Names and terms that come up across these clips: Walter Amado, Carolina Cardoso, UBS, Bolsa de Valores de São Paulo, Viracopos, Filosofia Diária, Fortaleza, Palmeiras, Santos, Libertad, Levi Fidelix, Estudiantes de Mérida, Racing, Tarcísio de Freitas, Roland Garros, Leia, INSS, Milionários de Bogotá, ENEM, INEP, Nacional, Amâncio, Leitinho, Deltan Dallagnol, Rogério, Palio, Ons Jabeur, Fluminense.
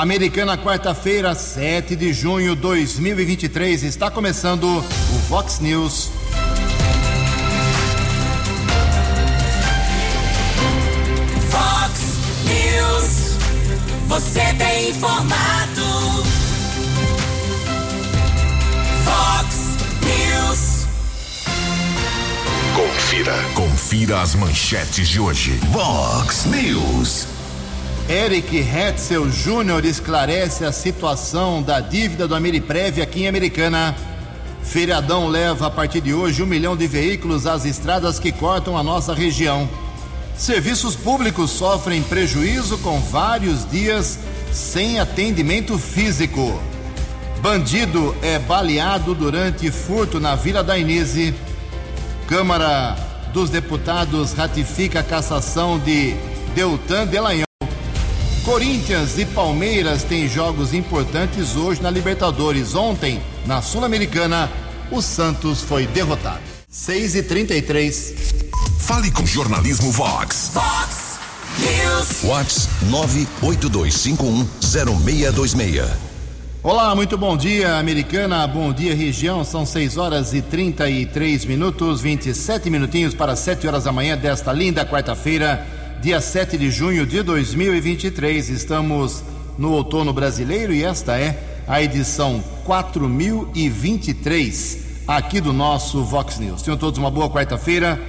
Americana, quarta-feira, 7 de junho de 2023. Está começando o Fox News. Fox News. Você tem informado. Fox News. Confira as manchetes de hoje. Fox News. Eric Hetzel Jr. esclarece a situação da dívida do AmeriPrevia aqui em Americana. Feriadão leva a partir de hoje 1 milhão de veículos às estradas que cortam a nossa região. Serviços públicos sofrem prejuízo com vários dias sem atendimento físico. Bandido é baleado durante furto na Vila da Inese. Câmara dos Deputados ratifica a cassação de Deltan Dallagnol. Corinthians e Palmeiras têm jogos importantes hoje na Libertadores. Ontem, na Sul-Americana, o Santos foi derrotado. 6h33. Fale com o jornalismo Vox. Vox News. Vox 982510626. Olá, muito bom dia, Americana. Bom dia, região. São 6h33, 27 minutinhos para 7h da manhã desta linda quarta-feira. Dia 7 de junho de 2023, estamos no outono brasileiro e esta é a edição 4023 aqui do nosso Vox News. Tenham todos uma boa quarta-feira,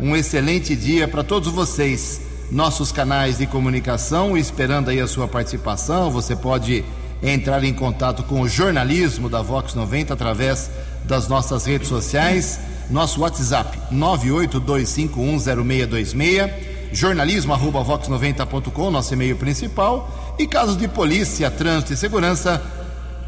um excelente dia para todos vocês. Nossos canais de comunicação, esperando aí a sua participação. Você pode entrar em contato com o jornalismo da Vox 90 através das nossas redes sociais. Nosso WhatsApp 982510626. jornalismo@vox90.com, nosso e-mail principal. E casos de polícia, trânsito e segurança,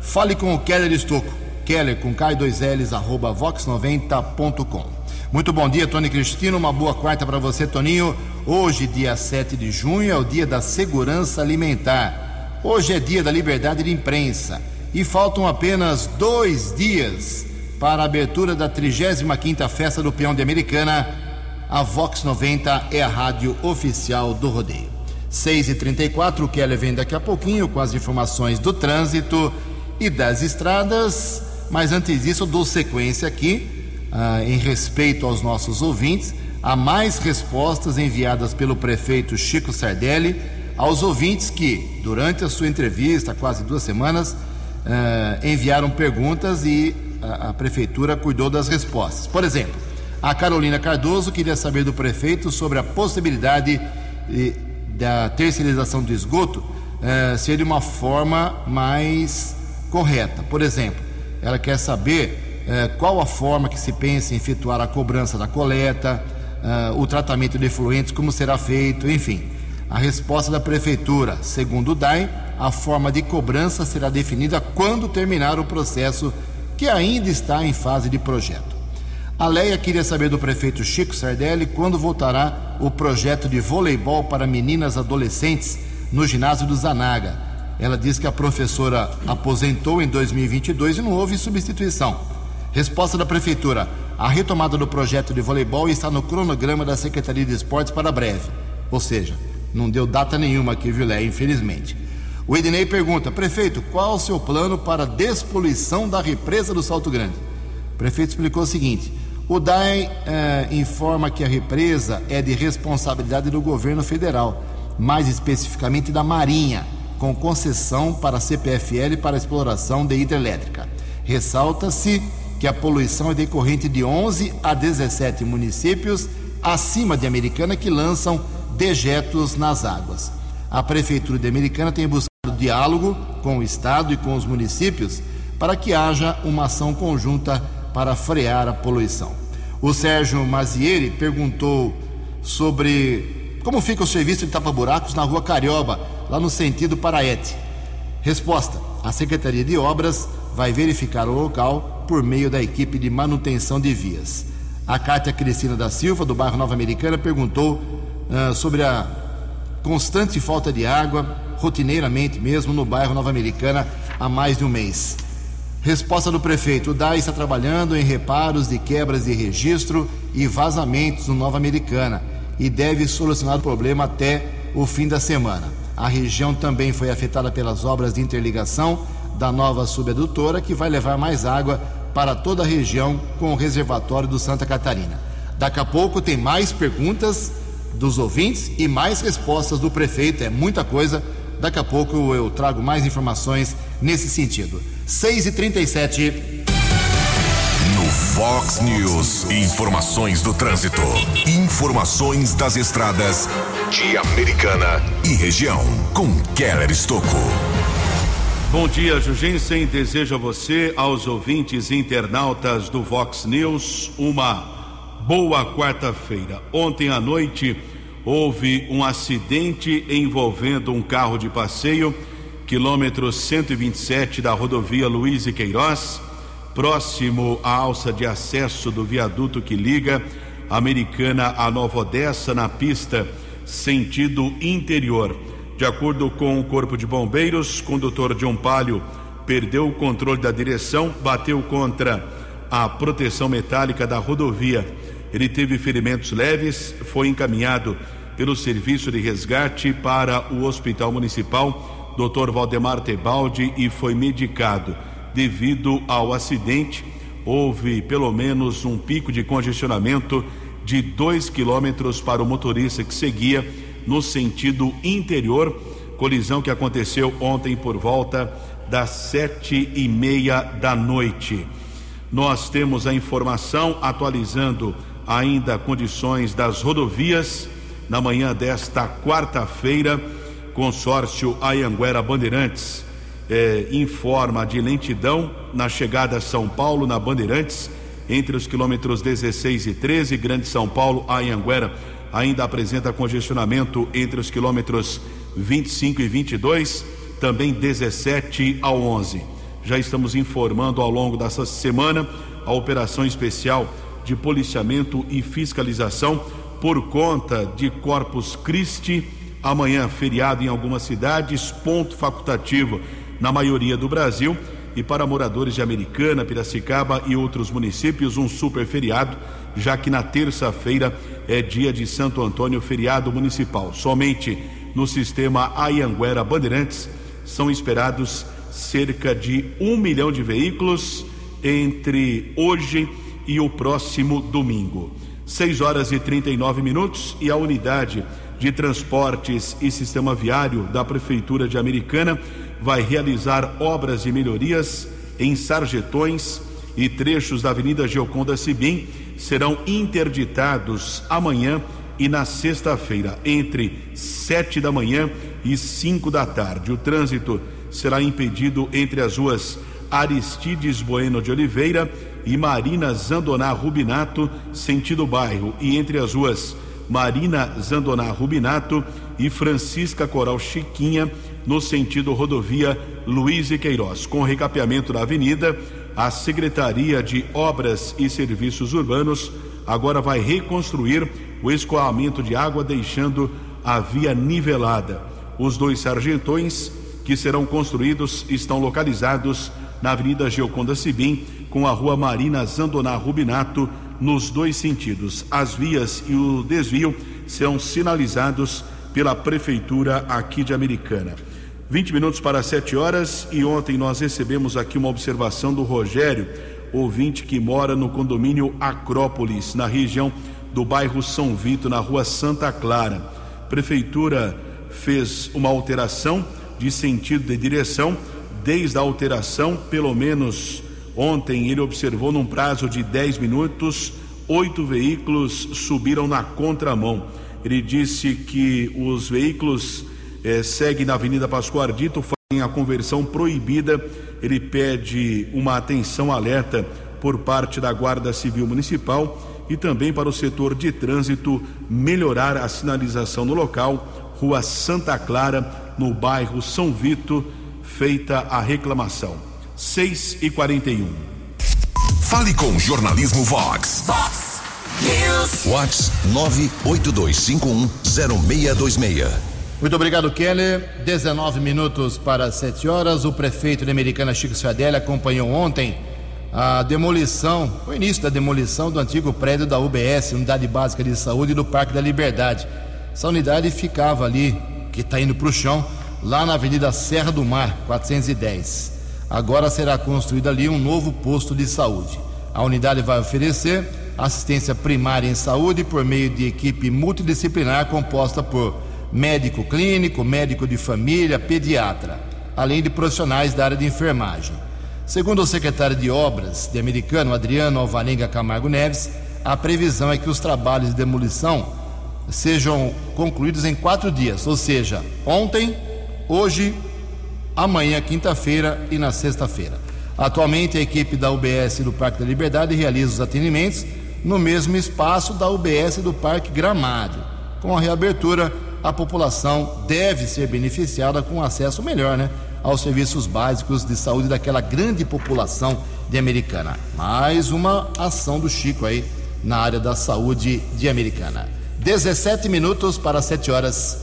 fale com o Keller Estocco, Keller com K2Ls @vox90.com. Muito bom dia, Tony Cristino, uma boa quarta para você, Toninho. Hoje, dia 7 de junho, é o dia da segurança alimentar. Hoje é dia da liberdade de imprensa e faltam apenas 2 dias para a abertura da 35ª Festa do Peão de Americana. A Vox 90 é a rádio oficial do rodeio. 6h34, o Keller vem daqui a pouquinho com as informações do trânsito e das estradas. Mas antes disso, dou sequência aqui, em respeito aos nossos ouvintes, a mais respostas enviadas pelo prefeito Chico Sardelli aos ouvintes que, durante a sua entrevista, quase 2 semanas, enviaram perguntas e a prefeitura cuidou das respostas. Por exemplo, a Carolina Cardoso queria saber do prefeito sobre a possibilidade da terceirização do esgoto ser de uma forma mais correta. Por exemplo, ela quer saber qual a forma que se pensa em efetuar a cobrança da coleta, o tratamento de efluentes, como será feito, enfim. A resposta da prefeitura, segundo o DAI, a forma de cobrança será definida quando terminar o processo, que ainda está em fase de projeto. A Leia queria saber do prefeito Chico Sardelli quando voltará o projeto de voleibol para meninas adolescentes no ginásio do Zanaga. Ela diz que a professora aposentou em 2022 e não houve substituição. Resposta da prefeitura: a retomada do projeto de voleibol está no cronograma da Secretaria de Esportes para breve. Ou seja, não deu data nenhuma aqui, viu, Leia, infelizmente. O Ednei pergunta: prefeito, qual o seu plano para a despoluição da represa do Salto Grande? O prefeito explicou o seguinte: o DAE informa que a represa é de responsabilidade do governo federal, mais especificamente da Marinha, com concessão para a CPFL para exploração de hidrelétrica. Ressalta-se que a poluição é decorrente de 11 a 17 municípios acima de Americana que lançam dejetos nas águas. A Prefeitura de Americana tem buscado diálogo com o Estado e com os municípios para que haja uma ação conjunta para frear a poluição. O Sérgio Mazieri perguntou sobre como fica o serviço de tapa-buracos na rua Carioba, lá no sentido Paraete. Resposta: a Secretaria de Obras vai verificar o local por meio da equipe de manutenção de vias. A Cátia Cristina da Silva, do bairro Nova Americana, perguntou sobre a constante falta de água, rotineiramente mesmo, no bairro Nova Americana há mais de um mês. Resposta do prefeito: o DAE está trabalhando em reparos de quebras de registro e vazamentos no Nova Americana e deve solucionar o problema até o fim da semana. A região também foi afetada pelas obras de interligação da nova subadutora, que vai levar mais água para toda a região com o reservatório do Santa Catarina. Daqui a pouco tem mais perguntas dos ouvintes e mais respostas do prefeito, é muita coisa. Daqui a pouco eu trago mais informações nesse sentido. 6h37. No Fox News, informações do trânsito, informações das estradas de Americana e região, com Keller Estocco. Bom dia, Jugensen. Desejo a você, aos ouvintes e internautas do Fox News, uma boa quarta-feira. Ontem à noite houve um acidente envolvendo um carro de passeio, quilômetro 127 da rodovia Luiz e Queiroz, próximo à alça de acesso do viaduto que liga Americana a Nova Odessa, na pista sentido interior. De acordo com o Corpo de Bombeiros, condutor de um Palio perdeu o controle da direção, bateu contra a proteção metálica da rodovia. Ele teve ferimentos leves, foi encaminhado pelo serviço de resgate para o Hospital Municipal Dr. Valdemar Tebaldi e foi medicado. Devido ao acidente, houve pelo menos um pico de congestionamento de 2 quilômetros para o motorista que seguia no sentido interior. Colisão que aconteceu ontem por volta das 7h30 da noite. Nós temos a informação atualizando ainda condições das rodovias na manhã desta quarta-feira. Consórcio Ayanguera Bandeirantes informa de lentidão na chegada a São Paulo, na Bandeirantes, entre os quilômetros 16 e 13, Grande São Paulo, Ayanguera ainda apresenta congestionamento entre os quilômetros 25 e 22, também 17 ao 11. Já estamos informando ao longo dessa semana a operação especial de policiamento e fiscalização por conta de Corpus Christi, amanhã feriado em algumas cidades, ponto facultativo na maioria do Brasil, e para moradores de Americana, Piracicaba e outros municípios, um super feriado, já que na terça-feira é dia de Santo Antônio, feriado municipal. Somente no sistema Ayanguera Bandeirantes são esperados cerca de 1 milhão de veículos entre hoje e o próximo domingo. 6h39, e a unidade de transportes e sistema viário da Prefeitura de Americana vai realizar obras de melhorias em sarjetões e trechos da Avenida Gioconda Sibim. Serão interditados amanhã e na sexta-feira, entre 7h e 17h. O trânsito será impedido entre as ruas Aristides Bueno de Oliveira e Marina Zandoná Rubinato, sentido bairro, e entre as ruas Marina Zandoná Rubinato e Francisca Coral Chiquinha, no sentido rodovia Luiz e Queiroz. Com o recapeamento da avenida, a Secretaria de Obras e Serviços Urbanos agora vai reconstruir o escoamento de água, deixando a via nivelada. Os 2 sargentões que serão construídos estão localizados na Avenida Gioconda Sibim com a Rua Marina Zandoná Rubinato, nos 2 sentidos. As vias e o desvio serão sinalizados pela Prefeitura aqui de Americana. 20 minutos para 7h, e ontem nós recebemos aqui uma observação do Rogério, ouvinte que mora no condomínio Acrópolis, na região do bairro São Vito, na Rua Santa Clara. Prefeitura fez uma alteração de sentido de direção. Desde a alteração, pelo menos ontem, ele observou, num prazo de 10 minutos, 8 veículos subiram na contramão. Ele disse que os veículos seguem na Avenida Pascoal Ardito, fazem a conversão proibida. Ele pede uma atenção, alerta por parte da Guarda Civil Municipal e também para o setor de trânsito melhorar a sinalização no local, Rua Santa Clara, no bairro São Vito. Feita a reclamação. 6h41. Fale com o jornalismo Vox. Vox News. Vox 982510626. Muito obrigado, Keller. 19 minutos para 7h. O prefeito de Americana, Chico Sardelli, acompanhou ontem a demolição, o início da demolição do antigo prédio da UBS, Unidade Básica de Saúde, do Parque da Liberdade. Essa unidade ficava ali que está indo para o chão, lá na Avenida Serra do Mar, 410. Agora será construído ali um novo posto de saúde. A unidade vai oferecer assistência primária em saúde por meio de equipe multidisciplinar composta por médico clínico, médico de família, pediatra, além de profissionais da área de enfermagem. Segundo o secretário de Obras de Americana, Adriano Alvarenga Camargo Neves, a previsão é que os trabalhos de demolição sejam concluídos em 4 dias, ou seja, ontem, hoje, amanhã, quinta-feira e na sexta-feira. Atualmente, a equipe da UBS do Parque da Liberdade realiza os atendimentos no mesmo espaço da UBS do Parque Gramado. Com a reabertura, a população deve ser beneficiada com acesso melhor, né, aos serviços básicos de saúde daquela grande população de Americana. Mais uma ação do Chico aí na área da saúde de Americana. 17 minutos para 7 horas.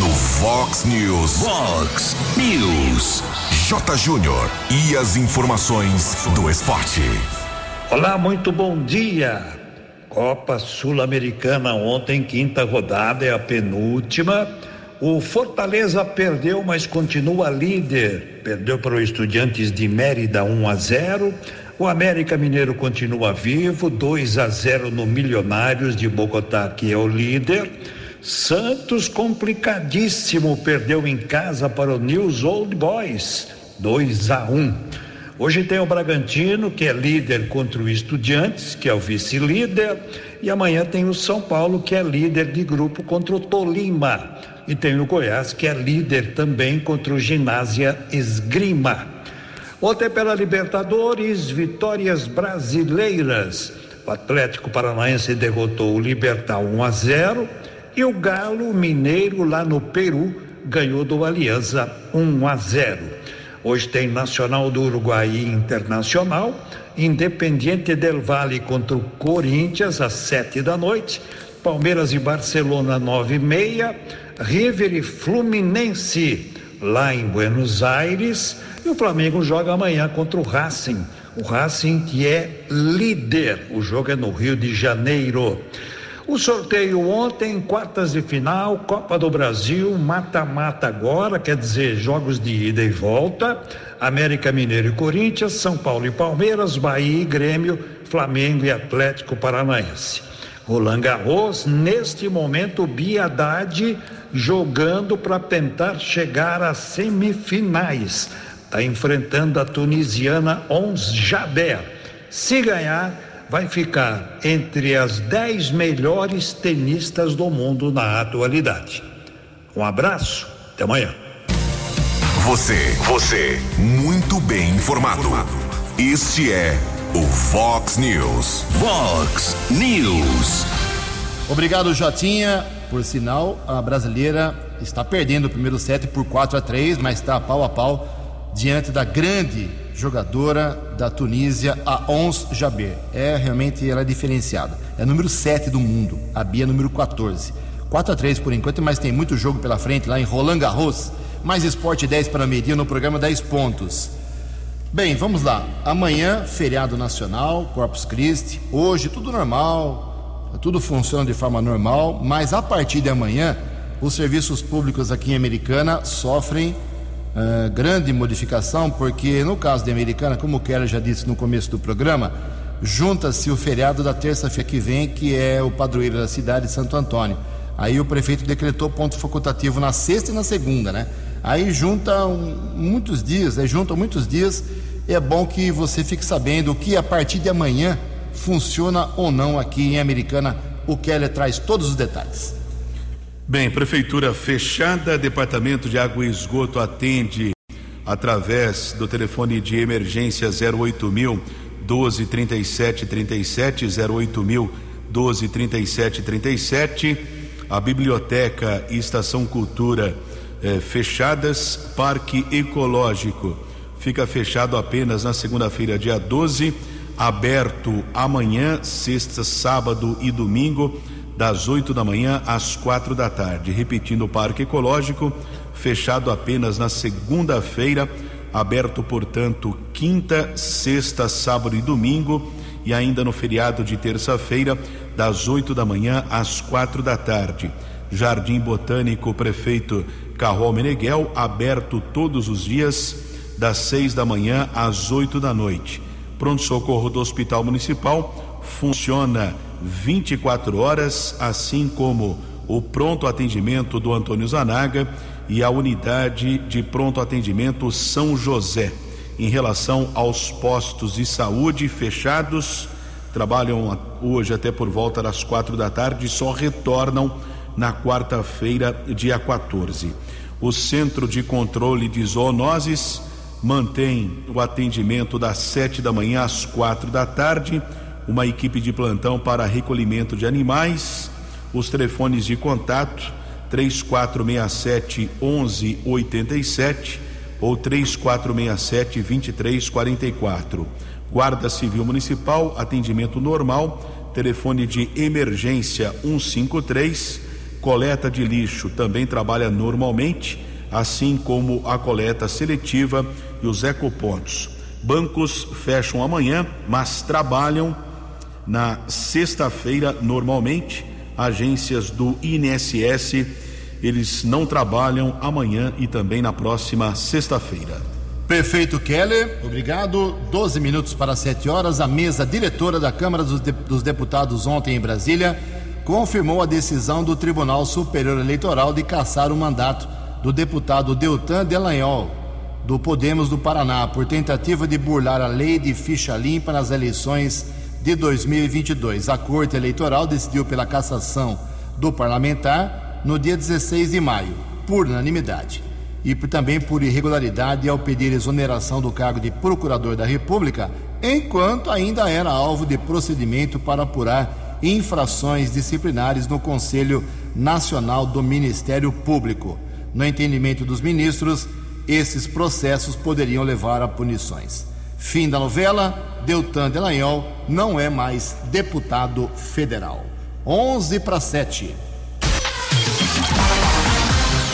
No Fox News. Fox News. Jota Júnior e as informações do esporte. Olá, muito bom dia. Copa Sul-Americana ontem, quinta rodada, é a penúltima. O Fortaleza perdeu, mas continua líder. Perdeu para o Estudiantes de Mérida 1-0. O América Mineiro continua vivo, 2-0 no Milionários de Bogotá, que é o líder. Santos complicadíssimo, perdeu em casa para o News Old Boys, 2-1. Hoje tem o Bragantino, que é líder, contra o Estudiantes, que é o vice-líder, e amanhã tem o São Paulo, que é líder de grupo, contra o Tolima, e tem o Goiás, que é líder também, contra o Ginásio Esgrima. Ontem pela Libertadores, vitórias brasileiras. O Atlético Paranaense derrotou o Libertad 1-0 e o Galo Mineiro, lá no Peru, ganhou do Alianza 1-0. Hoje tem Nacional do Uruguai e Internacional, Independiente del Valle contra o Corinthians às 7 da noite, Palmeiras e Barcelona 9h30, River e Fluminense lá em Buenos Aires, e o Flamengo joga amanhã contra o Racing. O Racing que é líder, o jogo é no Rio de Janeiro. O sorteio ontem, quartas de final, Copa do Brasil, mata-mata agora, quer dizer, jogos de ida e volta, América Mineiro e Corinthians, São Paulo e Palmeiras, Bahia e Grêmio, Flamengo e Atlético Paranaense. Roland Garros, neste momento, Biadade jogando para tentar chegar às semifinais. Está enfrentando a tunisiana Ons Jabeur. Se ganhar, vai ficar entre as 10 melhores tenistas do mundo na atualidade. Um abraço, até amanhã. Você, muito bem informado. Este é o Fox News. Fox News. Obrigado, Jotinha. Por sinal, a brasileira está perdendo o primeiro set por 4-3, mas está pau a pau diante da grande jogadora da Tunísia, a Ons Jabeur. Realmente ela é diferenciada. É número 7 do mundo, a Bia número 14. 4-3 por enquanto, mas tem muito jogo pela frente lá em Roland Garros. Mais esporte 10 para meio-dia no programa 10 pontos. Bem, vamos lá. Amanhã, feriado nacional, Corpus Christi. Hoje, tudo normal, tudo funciona de forma normal, mas a partir de amanhã, os serviços públicos aqui em Americana sofrem grande modificação, porque no caso de Americana, como o Keller já disse no começo do programa, junta-se o feriado da terça-feira que vem, que é o padroeiro da cidade, Santo Antônio. Aí o prefeito decretou ponto facultativo na sexta e na segunda, né? Aí juntam muitos dias. É bom que você fique sabendo que a partir de amanhã funciona ou não aqui em Americana. O Keller traz todos os detalhes. Bem, prefeitura fechada, departamento de água e esgoto atende através do telefone de emergência 08000 123737, 08000 123737. A biblioteca e estação cultura fechadas. Parque ecológico fica fechado apenas na segunda-feira, dia 12, aberto amanhã, sexta, sábado e domingo, das 8 da manhã às 4 da tarde. Repetindo, o Parque Ecológico, fechado apenas na segunda-feira, aberto, portanto, quinta, sexta, sábado e domingo, e ainda no feriado de terça-feira, das 8 da manhã às 4 da tarde. Jardim Botânico Prefeito Carrol Meneghel, aberto todos os dias, das 6 da manhã às 8 da noite. Pronto-socorro do Hospital Municipal funciona 24 horas, assim como o pronto atendimento do Antônio Zanaga e a unidade de pronto atendimento São José. Em relação aos postos de saúde fechados, trabalham hoje até por volta das 4 da tarde e só retornam na quarta-feira, dia 14. O Centro de Controle de Zoonoses mantém o atendimento das 7 da manhã às 4 da tarde, uma equipe de plantão para recolhimento de animais. Os telefones de contato 3467-1187 ou 3467-2344. Guarda Civil Municipal, atendimento normal, telefone de emergência 153. Coleta de lixo também trabalha normalmente, assim como a coleta seletiva e os ecopontos. Bancos fecham amanhã, mas trabalham na sexta-feira normalmente. Agências do INSS, eles não trabalham amanhã e também na próxima sexta-feira. Prefeito Keller, obrigado. 12 minutos para 7 horas, a mesa diretora da Câmara dos Deputados ontem em Brasília confirmou a decisão do Tribunal Superior Eleitoral de cassar o mandato do deputado Deltan Dallagnol, do Podemos do Paraná, por tentativa de burlar a lei de ficha limpa nas eleições de 2022. A Corte Eleitoral decidiu pela cassação do parlamentar no dia 16 de maio, por unanimidade, e também por irregularidade ao pedir exoneração do cargo de Procurador da República, enquanto ainda era alvo de procedimento para apurar infrações disciplinares no Conselho Nacional do Ministério Público. No entendimento dos ministros, esses processos poderiam levar a punições. Fim da novela, Deltan Dallagnol não é mais deputado federal. 11 para 7.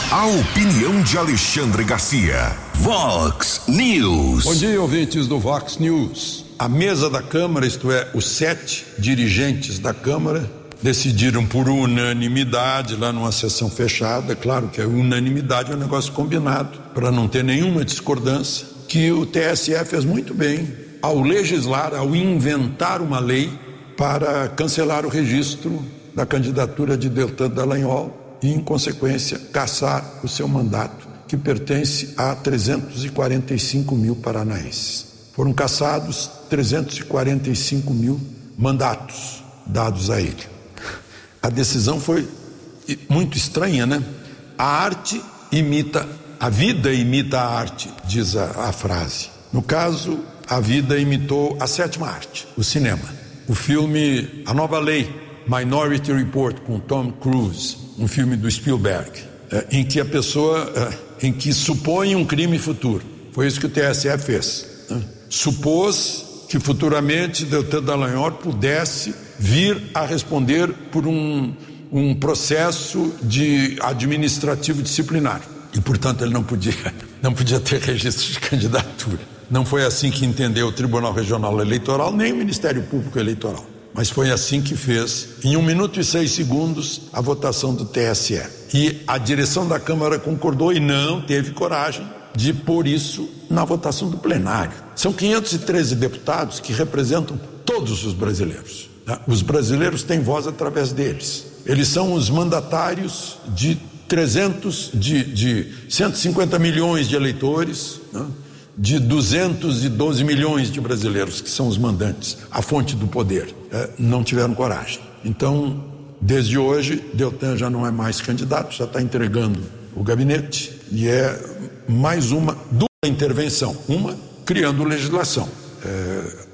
A opinião de Alexandre Garcia. Vox News. Bom dia, ouvintes do Vox News. A mesa da Câmara, isto é, os 7 dirigentes da Câmara, decidiram por unanimidade, lá numa sessão fechada, claro que a unanimidade é um negócio combinado, para não ter nenhuma discordância, que o TSE fez muito bem ao legislar, ao inventar uma lei para cancelar o registro da candidatura de Deltan Dallagnol e, em consequência, cassar o seu mandato, que pertence a 345 mil paranaenses. Foram cassados 345 mil mandatos dados a ele. A decisão foi muito estranha, né? A arte imita, a vida imita a arte, diz a frase. No caso, a vida imitou a sétima arte, o cinema. O filme A Nova Lei, Minority Report, com Tom Cruise, um filme do Spielberg, em que a pessoa, em que supõe um crime futuro. Foi isso que o TSE fez. Supôs que futuramente Deltan Dallagnol pudesse vir a responder por um processo de administrativo disciplinar. E, portanto, ele não podia ter registro de candidatura. Não foi assim que entendeu o Tribunal Regional Eleitoral, nem o Ministério Público Eleitoral. Mas foi assim que fez, em 1 minuto e 6 segundos, a votação do TSE. E a direção da Câmara concordou e não teve coragem de pôr isso na votação do plenário. São 513 deputados que representam todos os brasileiros. Os brasileiros têm voz através deles. Eles são os mandatários de 150 milhões de eleitores, de 212 milhões de brasileiros, que são os mandantes, a fonte do poder. Não tiveram coragem. Então, desde hoje, Deltan já não é mais candidato, já está entregando o gabinete, e é mais uma dupla intervenção. Uma, criando legislação.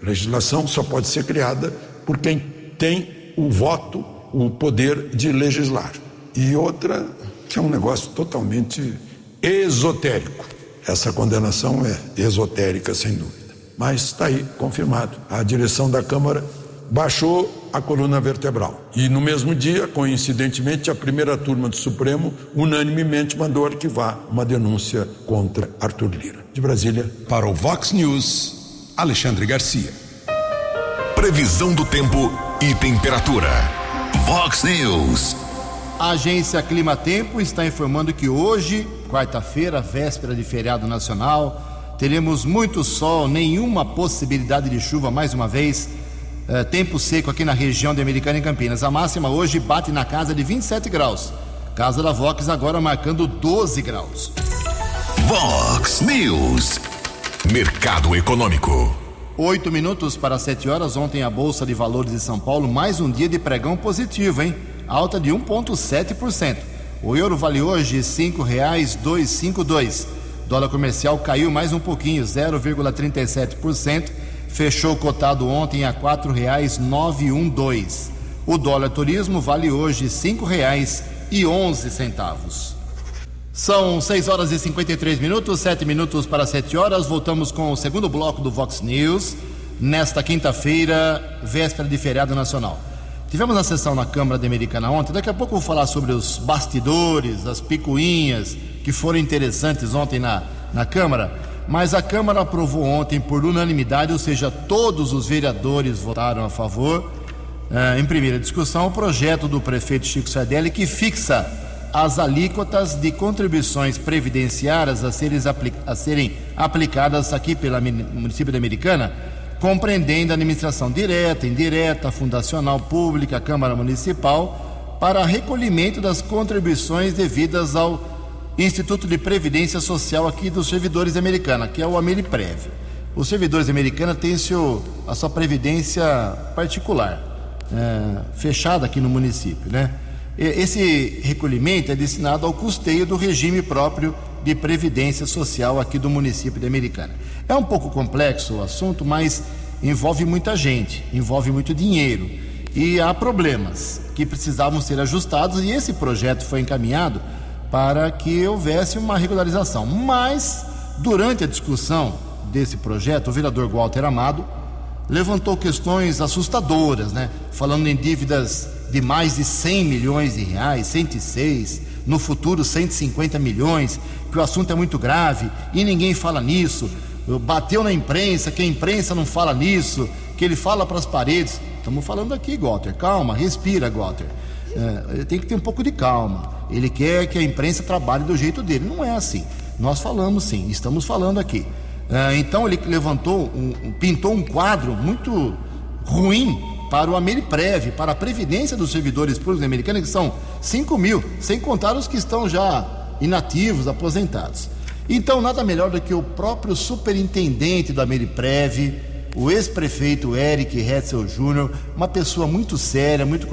Legislação só pode ser criada por quem tem o voto, o poder de legislar. E outra, que é um negócio totalmente esotérico. Essa condenação é esotérica, sem dúvida. Mas está aí, confirmado. A direção da Câmara baixou a coluna vertebral. E no mesmo dia, coincidentemente, a primeira turma do Supremo unanimemente mandou arquivar uma denúncia contra Arthur Lira. De Brasília, para o Vox News, Alexandre Garcia. Previsão do tempo e temperatura. Vox News. A agência Clima Tempo está informando que hoje, quarta-feira, véspera de feriado nacional, teremos muito sol, nenhuma possibilidade de chuva mais uma vez. Tempo seco aqui na região de Americana e Campinas. A máxima hoje bate na casa de 27 graus. Casa da Vox agora marcando 12 graus. Vox News. Mercado Econômico. 8 minutos para 7 horas. Ontem a Bolsa de Valores de São Paulo, mais um dia de pregão positivo, hein? Alta de 1,7%. O euro vale hoje R$ 5,252. Dólar comercial caiu mais um pouquinho, 0,37%. Fechou cotado ontem a R$ 4,912. O dólar turismo vale hoje R$ 5,11. São 6 horas e 53 minutos, 7 minutos para 7 horas. Voltamos com o segundo bloco do Vox News, nesta quinta-feira, véspera de feriado nacional. Tivemos a sessão na Câmara de Americana ontem. Daqui a pouco eu vou falar sobre os bastidores, as picuinhas, que foram interessantes ontem na Câmara. Mas a Câmara aprovou ontem por unanimidade, ou seja, todos os vereadores votaram a favor, em primeira discussão, o projeto do prefeito Chico Sardelli que fixa as alíquotas de contribuições previdenciárias a serem aplicadas aqui pelo município de Americana, compreendendo a administração direta, indireta, fundacional, pública, Câmara Municipal, para recolhimento das contribuições devidas ao Instituto de Previdência Social aqui dos servidores da Americana, que é o AmeriPrevia. Os servidores da Americana têm a sua previdência particular, fechada aqui no município, né? Esse recolhimento é destinado ao custeio do regime próprio de previdência social aqui do município da Americana. É um pouco complexo o assunto, mas envolve muita gente, envolve muito dinheiro e há problemas que precisavam ser ajustados, e esse projeto foi encaminhado para que houvesse uma regularização. Mas, durante a discussão desse projeto, o vereador Walter Amado levantou questões assustadoras, né? Falando em dívidas de mais de 100 milhões de reais, 106, no futuro 150 milhões, que o assunto é muito grave e ninguém fala nisso. Bateu na imprensa, que a imprensa não fala nisso, que ele fala para as paredes. Estamos falando aqui, Walter, calma, respira, Walter. Tem que ter um pouco de calma. Ele quer que a imprensa trabalhe do jeito dele. Não é assim. Nós falamos sim, estamos falando aqui. Então ele levantou, pintou um quadro muito ruim para o AmeriPrev, para a Previdência dos Servidores Públicos Americanos, que são 5 mil, sem contar os que estão já inativos, aposentados. Então nada melhor do que o próprio superintendente da AmeriPrev, o ex-prefeito Eric Hetzel Jr., uma pessoa muito séria, muito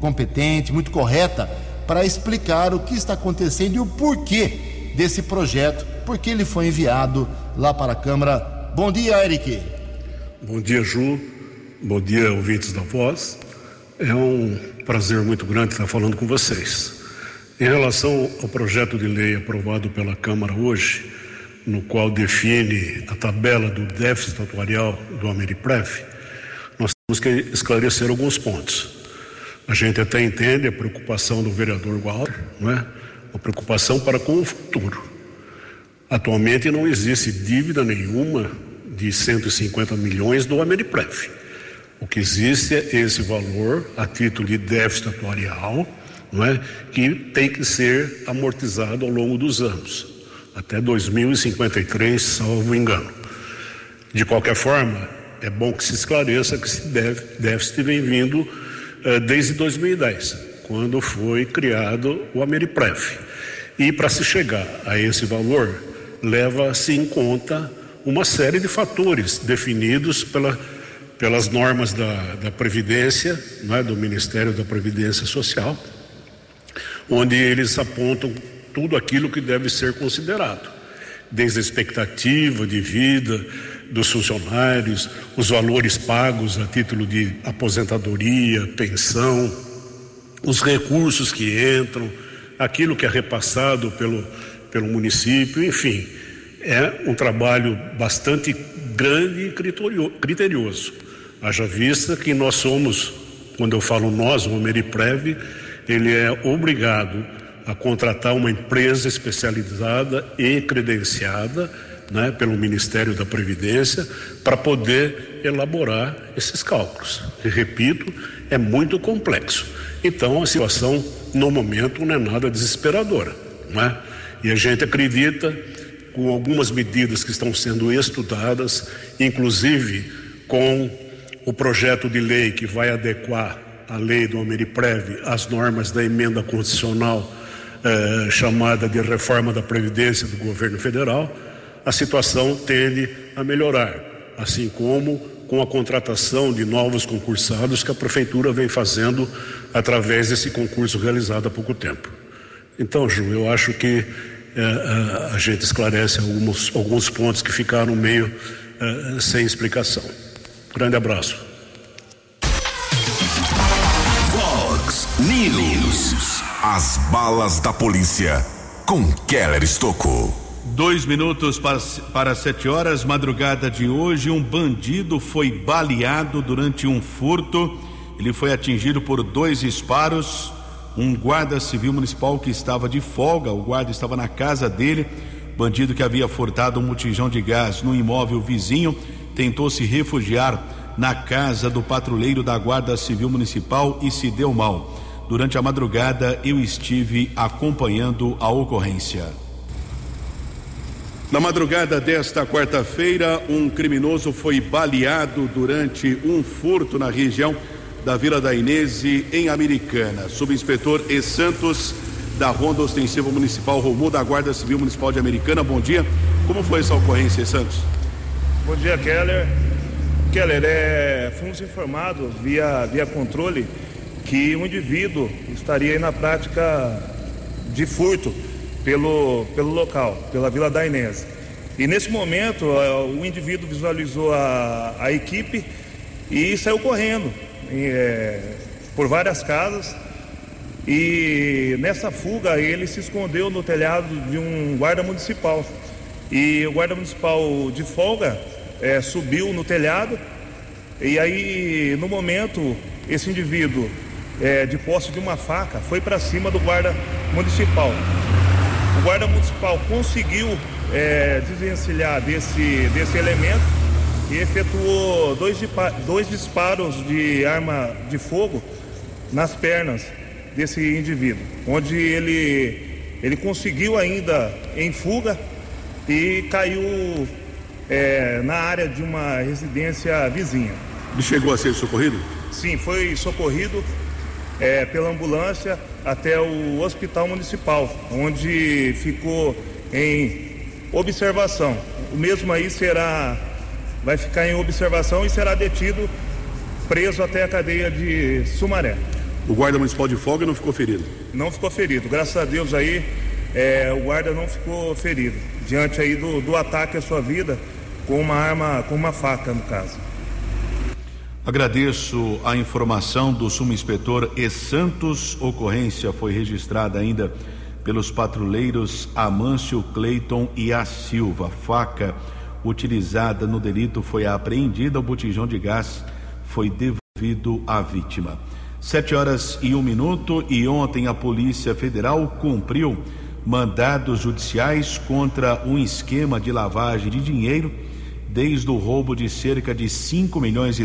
competente, muito correta, para explicar o que está acontecendo e o porquê desse projeto, porque ele foi enviado lá para a Câmara. Bom dia, Eric. Bom dia, Ju. Bom dia, ouvintes da Voz. É um prazer muito grande estar falando com vocês. Em relação ao projeto de lei aprovado pela Câmara hoje, no qual define a tabela do déficit atuarial do AmeriPrev, nós temos que esclarecer alguns pontos. A gente até entende a preocupação do vereador Walter, não é? A preocupação para com o futuro. Atualmente não existe dívida nenhuma de 150 milhões do AmeriPrev. O que existe é esse valor a título de déficit atuarial, não é? Que tem que ser amortizado ao longo dos anos, até 2053, salvo engano. De qualquer forma, é bom que se esclareça que esse déficit vem vindo desde 2010, quando foi criado o AmeriPrev. E para se chegar a esse valor, leva-se em conta uma série de fatores definidos pelas normas da Previdência, né, do Ministério da Previdência Social, onde eles apontam tudo aquilo que deve ser considerado, desde a expectativa de vida dos funcionários, os valores pagos a título de aposentadoria, pensão, os recursos que entram, aquilo que é repassado pelo município, enfim. É um trabalho bastante grande e criterioso. Haja vista que nós somos, quando eu falo nós, o AmeriPrev, ele é obrigado a contratar uma empresa especializada e credenciada, né, pelo Ministério da Previdência, para poder elaborar esses cálculos. E, repito, é muito complexo. Então, a situação no momento não é nada desesperadora, não é? E a gente acredita, com algumas medidas que estão sendo estudadas, inclusive com o projeto de lei que vai adequar a lei do AmeriPrev às normas da emenda constitucional chamada de reforma da Previdência do governo federal, a situação tende a melhorar, assim como com a contratação de novos concursados que a prefeitura vem fazendo através desse concurso realizado há pouco tempo. Então, Ju, eu acho que a gente esclarece alguns pontos que ficaram meio sem explicação. Grande abraço. Fox News. As balas da polícia com Keller Estocco. 2 minutos para 7 horas, madrugada de hoje, um bandido foi baleado durante um furto. Ele foi atingido por 2 disparos. Um guarda civil municipal que estava de folga, o guarda estava na casa dele. Bandido que havia furtado um botijão de gás no imóvel vizinho tentou se refugiar na casa do patrulheiro da Guarda Civil Municipal e se deu mal. Durante a madrugada, eu estive acompanhando a ocorrência. Na madrugada desta quarta-feira, um criminoso foi baleado durante um furto na região da Vila da Inese, em Americana. Subinspetor E. Santos, da Ronda Ostensiva Municipal Romu, da Guarda Civil Municipal de Americana. Bom dia. Como foi essa ocorrência, E. Santos? Bom dia, Keller. Keller, fomos informados via controle que um indivíduo estaria aí na prática de furto pelo local, pela Vila da Inese. E nesse momento, o indivíduo visualizou a equipe e saiu correndo por várias casas, e nessa fuga ele se escondeu no telhado de um guarda municipal. E o guarda municipal, de folga, subiu no telhado, e aí no momento esse indivíduo, de posse de uma faca, foi para cima do guarda municipal. O guarda municipal conseguiu desvencilhar desse elemento e efetuou 2 disparos de arma de fogo nas pernas desse indivíduo, onde ele conseguiu ainda em fuga e caiu na área de uma residência vizinha. Ele chegou a ser socorrido? Sim, foi socorrido pela ambulância até o hospital municipal, onde ficou em observação. O mesmo aí vai ficar em observação e será detido, preso até a cadeia de Sumaré. O guarda municipal de folga não ficou ferido? Não ficou ferido, graças a Deus aí o guarda não ficou ferido, diante aí do ataque à sua vida com uma arma, com uma faca no caso. Agradeço a informação do subinspetor E. Santos. Ocorrência foi registrada ainda pelos patrulheiros Amâncio, Cleiton e A Silva. Faca utilizada no delito foi apreendida, o botijão de gás foi devolvido à vítima. 7:01, e ontem a Polícia Federal cumpriu mandados judiciais contra um esquema de lavagem de dinheiro, desde o roubo de cerca de $5 milhões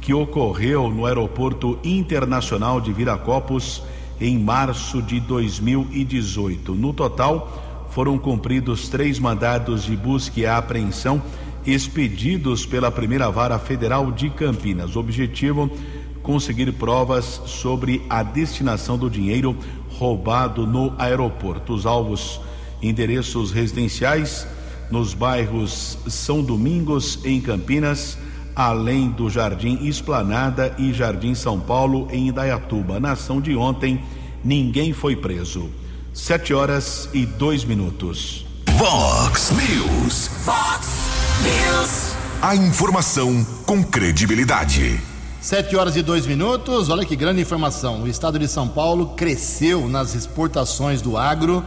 que ocorreu no Aeroporto Internacional de Viracopos em março de 2018. No total, foram cumpridos 3 mandados de busca e apreensão expedidos pela Primeira Vara Federal de Campinas. O objetivo, conseguir provas sobre a destinação do dinheiro roubado no aeroporto. Os alvos, endereços residenciais nos bairros São Domingos, em Campinas, além do Jardim Esplanada e Jardim São Paulo, em Indaiatuba. Na ação de ontem, ninguém foi preso. 7:02. Fox News. Fox News. A informação com credibilidade. 7:02. Olha que grande informação. O estado de São Paulo cresceu nas exportações do agro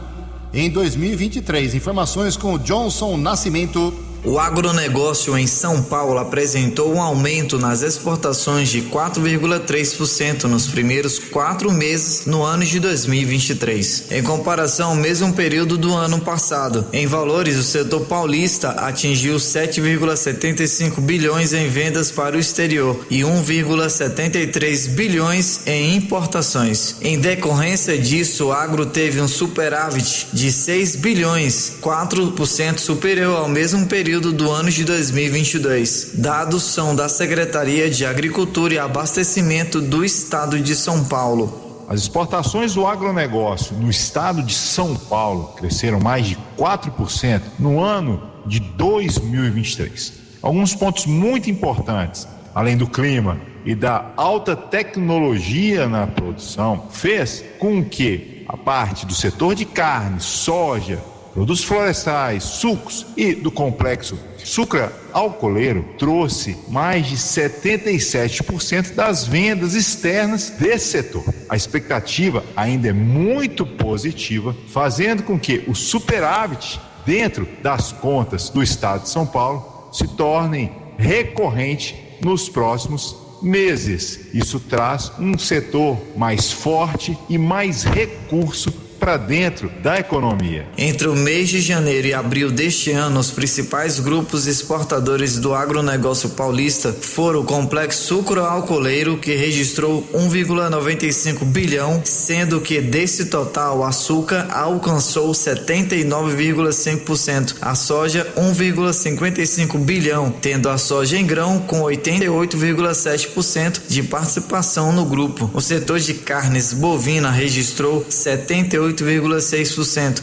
em 2023. Informações com o Johnson Nascimento. O agronegócio em São Paulo apresentou um aumento nas exportações de 4,3% nos primeiros 4 meses no ano de 2023, em comparação ao mesmo período do ano passado. Em valores, o setor paulista atingiu 7,75 bilhões em vendas para o exterior e 1,73 bilhões em importações. Em decorrência disso, o agro teve um superávit de 6 bilhões, 4% superior ao mesmo período do ano de 2022. Dados são da Secretaria de Agricultura e Abastecimento do Estado de São Paulo. As exportações do agronegócio no estado de São Paulo cresceram mais de 4% no ano de 2023. Alguns pontos muito importantes, além do clima e da alta tecnologia na produção, fez com que a parte do setor de carne, soja, produtos florestais, sucos e do complexo sucra-alcooleiro trouxe mais de 77% das vendas externas desse setor. A expectativa ainda é muito positiva, fazendo com que o superávit dentro das contas do estado de São Paulo se torne recorrente nos próximos meses. Isso traz um setor mais forte e mais recurso para dentro da economia. Entre o mês de janeiro e abril deste ano, os principais grupos exportadores do agronegócio paulista foram o complexo sucro-alcooleiro, que registrou 1,95 bilhão, sendo que desse total o açúcar alcançou 79,5%, a soja 1,55 bilhão, tendo a soja em grão com 88,7% de participação no grupo. O setor de carnes bovina registrou 78,6%,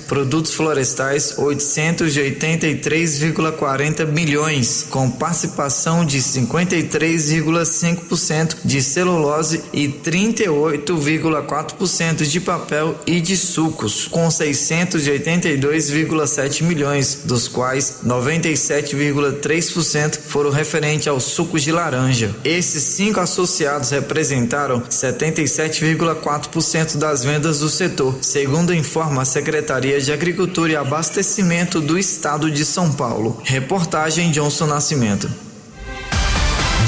produtos florestais 883,40 milhões, com participação de 53,5% de celulose e 38,4% de papel e de sucos, com 682,7 milhões, dos quais 97,3% foram referente ao suco de laranja. Esses 5 associados representaram 77,4% das vendas do setor, segundo informa a Secretaria de Agricultura e Abastecimento do Estado de São Paulo. Reportagem Johnson Nascimento.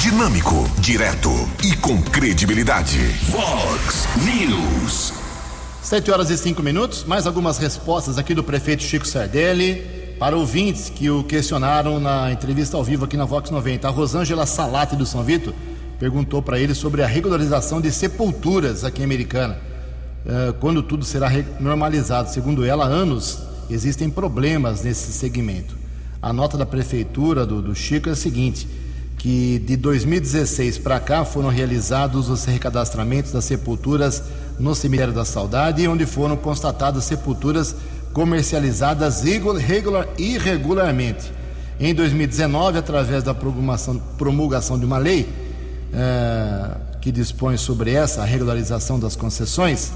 Dinâmico, direto e com credibilidade. Fox News. 7:05. Mais algumas respostas aqui do prefeito Chico Sardelli para ouvintes que o questionaram na entrevista ao vivo aqui na Vox 90. A Rosângela Salati do São Vito perguntou para ele sobre a regularização de sepulturas aqui em Americana. Quando tudo será normalizado, segundo ela, há anos existem problemas nesse segmento. A nota da prefeitura do Chico é a seguinte, que de 2016 para cá foram realizados os recadastramentos das sepulturas no Cemitério da Saudade, onde foram constatadas sepulturas comercializadas irregularmente. Em 2019, através da promulgação de uma lei que dispõe sobre essa regularização das concessões,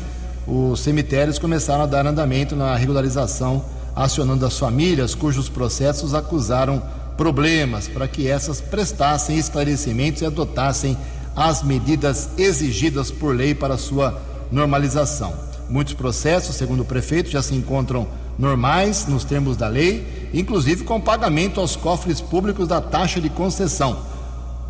os cemitérios começaram a dar andamento na regularização, acionando as famílias cujos processos acusaram problemas, para que essas prestassem esclarecimentos e adotassem as medidas exigidas por lei para sua normalização. Muitos processos, segundo o prefeito, já se encontram normais nos termos da lei, inclusive com pagamento aos cofres públicos da taxa de concessão.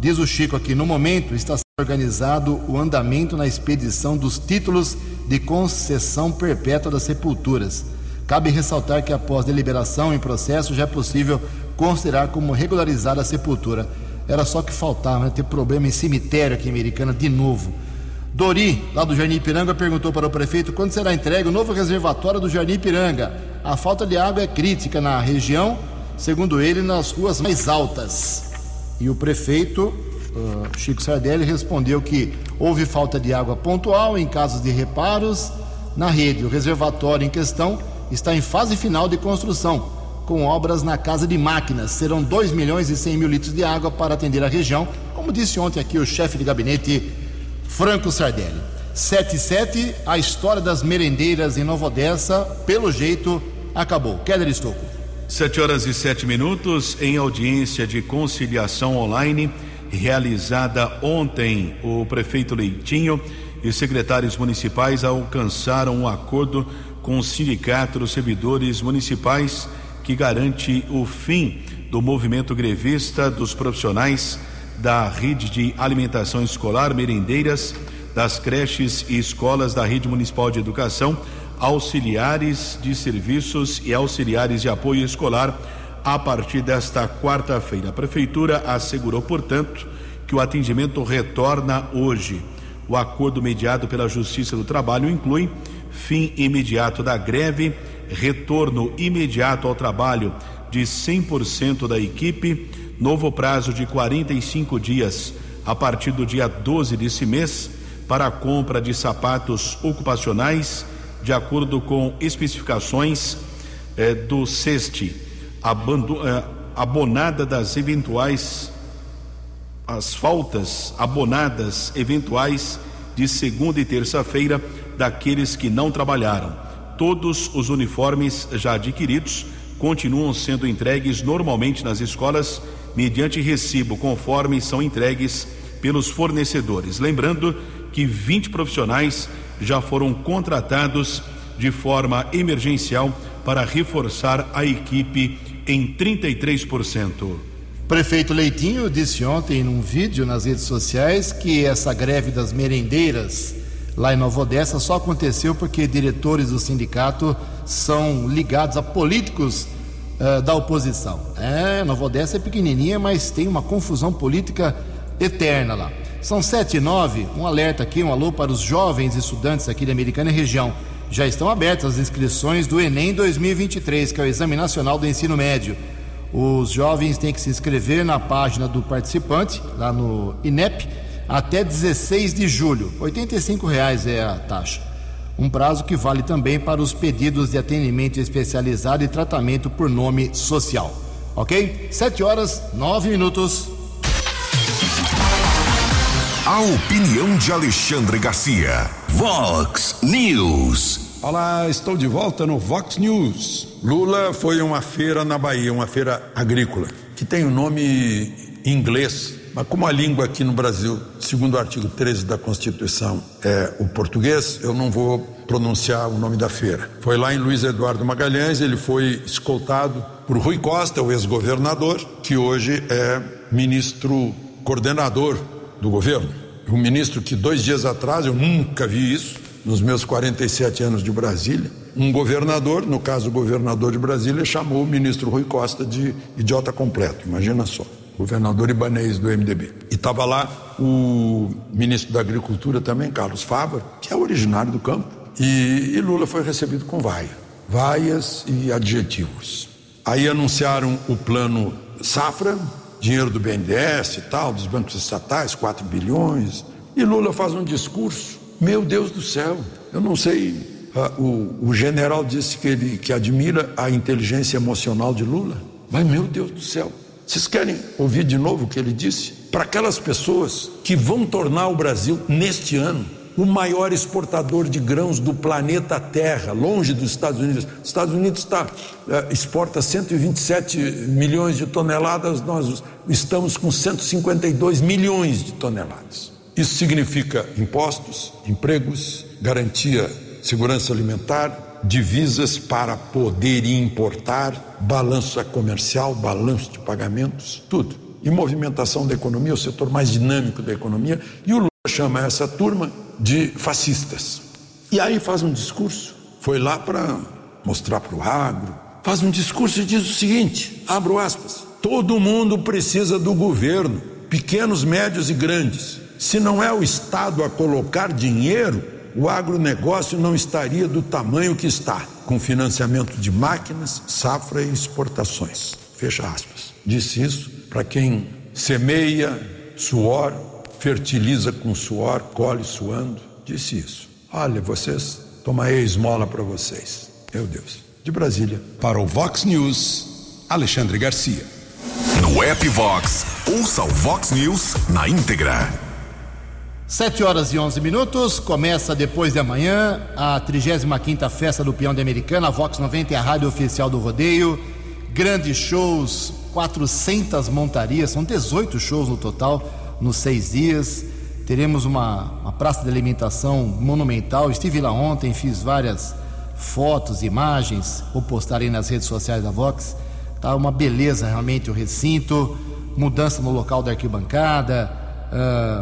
Diz o Chico aqui, no momento está sendo organizado o andamento na expedição dos títulos de concessão perpétua das sepulturas. Cabe ressaltar que após deliberação em processo já é possível considerar como regularizada a sepultura. Era só que faltava, né? Ter problema em cemitério aqui em Americana de novo. Dori, lá do Jardim Ipiranga, perguntou para o prefeito quando será entregue o novo reservatório do Jardim Ipiranga. A falta de água é crítica na região, segundo ele, nas ruas mais altas. E o prefeito Chico Sardelli respondeu que houve falta de água pontual em casos de reparos na rede. O reservatório em questão está em fase final de construção, com obras na Casa de Máquinas. Serão 2 milhões e 100 mil litros de água para atender a região, como disse ontem aqui o chefe de gabinete Franco Sardelli. 7:07, a história das merendeiras em Nova Odessa, pelo jeito, acabou. Keller Estocco. 7:07, em audiência de conciliação online, realizada ontem, o prefeito Leitinho e secretários municipais alcançaram um acordo com o Sindicato dos Servidores Municipais que garante o fim do movimento grevista dos profissionais da rede de alimentação escolar, merendeiras das creches e escolas da rede municipal de educação, auxiliares de serviços e auxiliares de apoio escolar a partir desta quarta-feira. A prefeitura assegurou, portanto, que o atendimento retorna hoje. O acordo mediado pela Justiça do Trabalho inclui fim imediato da greve, retorno imediato ao trabalho de 100% da equipe, novo prazo de 45 dias a partir do dia 12 desse mês para a compra de sapatos ocupacionais, de acordo com especificações do SEST, abonada das eventuais as faltas abonadas eventuais de segunda e terça-feira daqueles que não trabalharam. Todos os uniformes já adquiridos continuam sendo entregues normalmente nas escolas mediante recibo, conforme são entregues pelos fornecedores. Lembrando que 20 profissionais já foram contratados de forma emergencial para reforçar a equipe em 33%. Prefeito Leitinho disse ontem num vídeo nas redes sociais que essa greve das merendeiras lá em Nova Odessa só aconteceu porque diretores do sindicato são ligados a políticos da oposição. Nova Odessa é pequenininha, mas tem uma confusão política eterna lá. São 7:09, um alerta aqui, um alô para os jovens estudantes aqui da Americana e região. Já estão abertas as inscrições do Enem 2023, que é o Exame Nacional do Ensino Médio. Os jovens têm que se inscrever na página do participante, lá no INEP, até 16 de julho. R$ 85,00 é a taxa. Um prazo que vale também para os pedidos de atendimento especializado e tratamento por nome social. Ok? 7:09. A opinião de Alexandre Garcia. Vox News. Olá, estou de volta no Vox News. Lula foi a uma feira na Bahia, uma feira agrícola, que tem um nome em inglês, mas como a língua aqui no Brasil, segundo o artigo 13 da Constituição, é o português, eu não vou pronunciar o nome da feira. Foi lá em Luiz Eduardo Magalhães, ele foi escoltado por Rui Costa, o ex-governador, que hoje é ministro coordenador do governo, um ministro que 2 dias atrás, eu nunca vi isso nos meus 47 anos de Brasília, um governador, no caso o governador de Brasília, chamou o ministro Rui Costa de idiota completo, imagina só, governador Ibanez do MDB, e estava lá o ministro da Agricultura também, Carlos Fávaro, que é originário do campo, e Lula foi recebido com vaias e adjetivos. Aí anunciaram o plano Safra, dinheiro do BNDES e tal, dos bancos estatais, 4 bilhões, e Lula faz um discurso, meu Deus do céu, eu não sei, o general disse que admira a inteligência emocional de Lula, mas meu Deus do céu, vocês querem ouvir de novo o que ele disse? Para aquelas pessoas que vão tornar o Brasil, neste ano, o maior exportador de grãos do planeta Terra, longe dos Estados Unidos. Os Estados Unidos exporta 127 milhões de toneladas, nós estamos com 152 milhões de toneladas. Isso significa impostos, empregos, garantia, segurança alimentar, divisas para poder importar, balanço comercial, balanço de pagamentos, tudo. E movimentação da economia, o setor mais dinâmico da economia, e o Lula chama essa turma de fascistas. E aí faz um discurso, foi lá para mostrar para o agro, faz um discurso e diz o seguinte, abro aspas, todo mundo precisa do governo, pequenos, médios e grandes. Se não é o Estado a colocar dinheiro, o agronegócio não estaria do tamanho que está, com financiamento de máquinas, safra e exportações. Fecha aspas. Disse isso para quem semeia suor, fertiliza com suor, colhe suando, disse isso. Olha, vocês, tomarei esmola para vocês. Meu Deus. De Brasília. Para o Vox News, Alexandre Garcia. No app Vox, ouça o Vox News na íntegra. 7:11. Começa depois de amanhã a 35ª Festa do Peão da Americana. A Vox 90 é a rádio oficial do rodeio. Grandes shows, 400 montarias, são 18 shows no total. Nos 6 dias, teremos uma praça de alimentação monumental. Estive lá ontem, fiz várias fotos, imagens, vou postar aí nas redes sociais da Vox. Tá uma beleza realmente o recinto, mudança no local da arquibancada,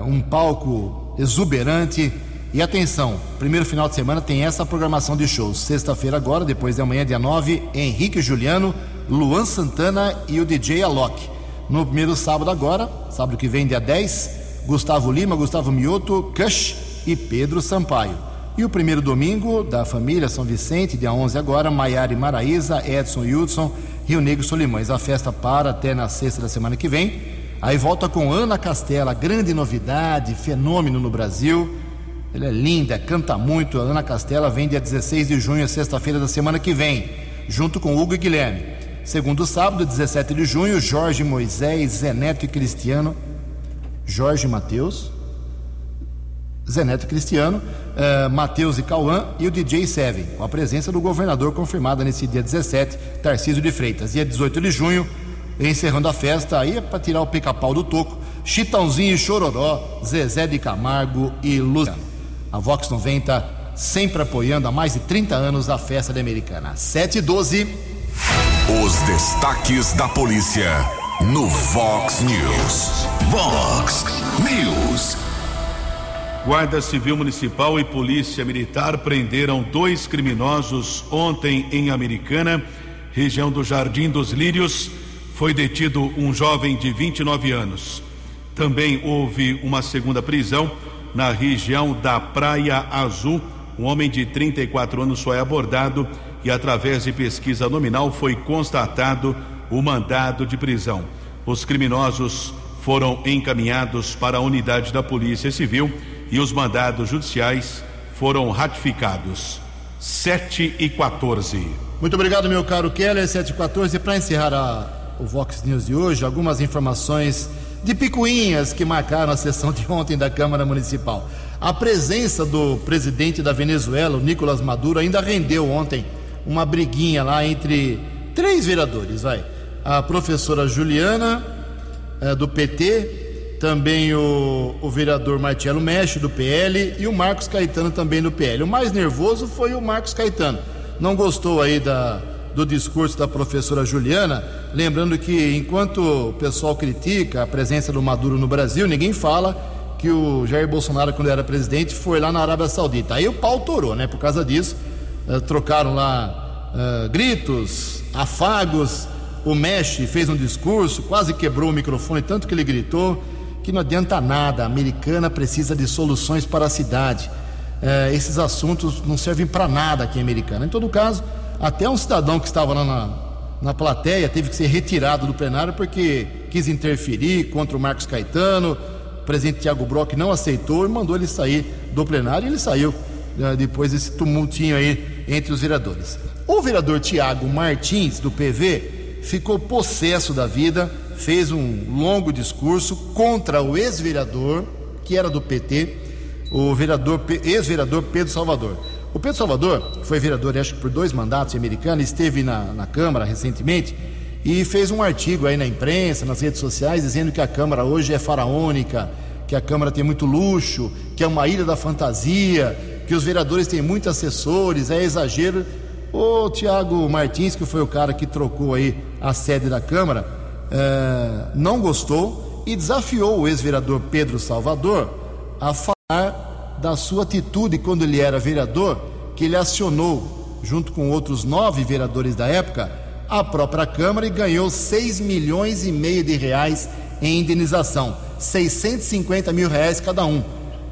um palco exuberante. E atenção, primeiro final de semana tem essa programação de shows. Sexta-feira agora, depois de amanhã, dia 9, Henrique Juliano, Luan Santana e o DJ Alok. No primeiro sábado agora, sábado que vem, dia 10, Gustavo Lima, Gustavo Mioto, Kush e Pedro Sampaio. E o primeiro domingo da família São Vicente, dia 11 agora, Maiara e Maraíza, Edson e Hudson, Rio Negro e Solimões. A festa para até na sexta da semana que vem. Aí volta com Ana Castela, grande novidade, fenômeno no Brasil. Ela é linda, canta muito. A Ana Castela vem dia 16 de junho, sexta-feira da semana que vem, junto com Hugo e Guilherme. Segundo sábado, 17 de junho, Jorge, Moisés, Zé Neto e Cristiano, Jorge e Matheus, Zé Neto e Cristiano, Matheus e Cauã e o DJ Seven, com a presença do governador confirmada nesse dia 17, Tarcísio de Freitas. Dia 18 de junho, encerrando a festa, aí é para tirar o pica-pau do toco, Chitãozinho e Chororó, Zezé de Camargo e Luciano. A Vox 90 sempre apoiando há mais de 30 anos a festa da Americana. 7h12. Os destaques da polícia no Vox News. Vox News. Guarda Civil Municipal e Polícia Militar prenderam 2 criminosos ontem em Americana, região do Jardim dos Lírios. Foi detido um jovem de 29 anos. Também houve uma segunda prisão na região da Praia Azul. Um homem de 34 anos foi abordado e, através de pesquisa nominal, foi constatado o mandado de prisão. Os criminosos foram encaminhados para a unidade da Polícia Civil e os mandados judiciais foram ratificados. 7h14. Muito obrigado, meu caro Keller. 7h14. Para encerrar o Vox News de hoje, algumas informações de picuinhas que marcaram a sessão de ontem da Câmara Municipal. A presença do presidente da Venezuela, o Nicolás Maduro, ainda rendeu ontem uma briguinha lá entre 3 vereadores, a professora Juliana, do PT, também o vereador Marcelo Mestre, do PL, e o Marcos Caetano, também do PL. O mais nervoso foi o Marcos Caetano. Não gostou aí do discurso da professora Juliana, lembrando que enquanto o pessoal critica a presença do Maduro no Brasil, ninguém fala que o Jair Bolsonaro, quando era presidente, foi lá na Arábia Saudita. Aí o pau torou, né? Por causa disso, trocaram lá gritos, afagos. O Mestre fez um discurso, quase quebrou o microfone, tanto que ele gritou que não adianta nada, a Americana precisa de soluções para a cidade. Esses assuntos não servem para nada aqui em Americana. Em todo caso, até um cidadão que estava lá na plateia teve que ser retirado do plenário porque quis interferir contra o Marcos Caetano. O presidente Tiago Brock não aceitou e mandou ele sair do plenário, e ele saiu depois desse tumultinho aí entre os vereadores. O vereador Tiago Martins, do PV, ficou possesso da vida, fez um longo discurso contra o ex-vereador, que era do PT, o ex-vereador Pedro Salvador. O Pedro Salvador foi vereador, acho que por 2 mandatos em Americana, esteve na Câmara recentemente e fez um artigo aí na imprensa, nas redes sociais, dizendo que a Câmara hoje é faraônica, que a Câmara tem muito luxo, que é uma ilha da fantasia, que os vereadores têm muitos assessores, é exagero. O Tiago Martins, que foi o cara que trocou aí a sede da Câmara, não gostou e desafiou o ex-vereador Pedro Salvador a falar da sua atitude quando ele era vereador, que ele acionou, junto com outros 9 vereadores da época, a própria Câmara e ganhou 6,5 milhões de reais em indenização, 650 mil reais cada um.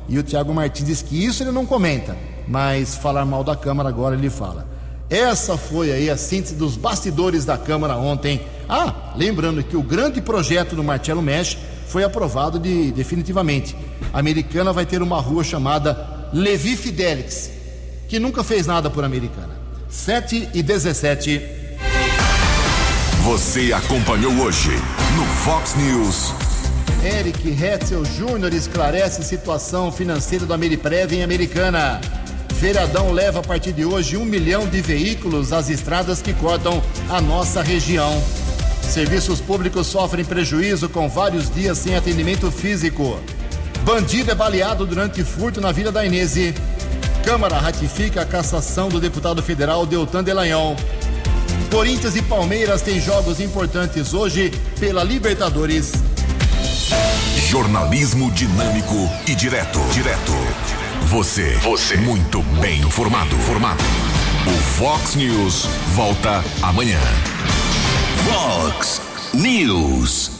E o Tiago Martins diz que isso ele não comenta, mas falar mal da Câmara agora ele fala. Essa foi aí a síntese dos bastidores da Câmara ontem. Lembrando que o grande projeto do Marcelo Mestre foi aprovado definitivamente. A Americana vai ter uma rua chamada Levi Fidelix, que nunca fez nada por Americana. 7h17. Você acompanhou hoje no Fox News. Eric Hetzel Jr. esclarece situação financeira do AmeriPrevia em Americana. Feriadão leva a partir de hoje 1 milhão de veículos às estradas que cortam a nossa região. Serviços públicos sofrem prejuízo com vários dias sem atendimento físico. Bandido é baleado durante furto na Vila da Inese. Câmara ratifica a cassação do deputado federal Deltan Dallagnol. Corinthians e Palmeiras têm jogos importantes hoje pela Libertadores. Jornalismo dinâmico e direto. Você, muito bem informado. O Fox News volta amanhã. Fox News.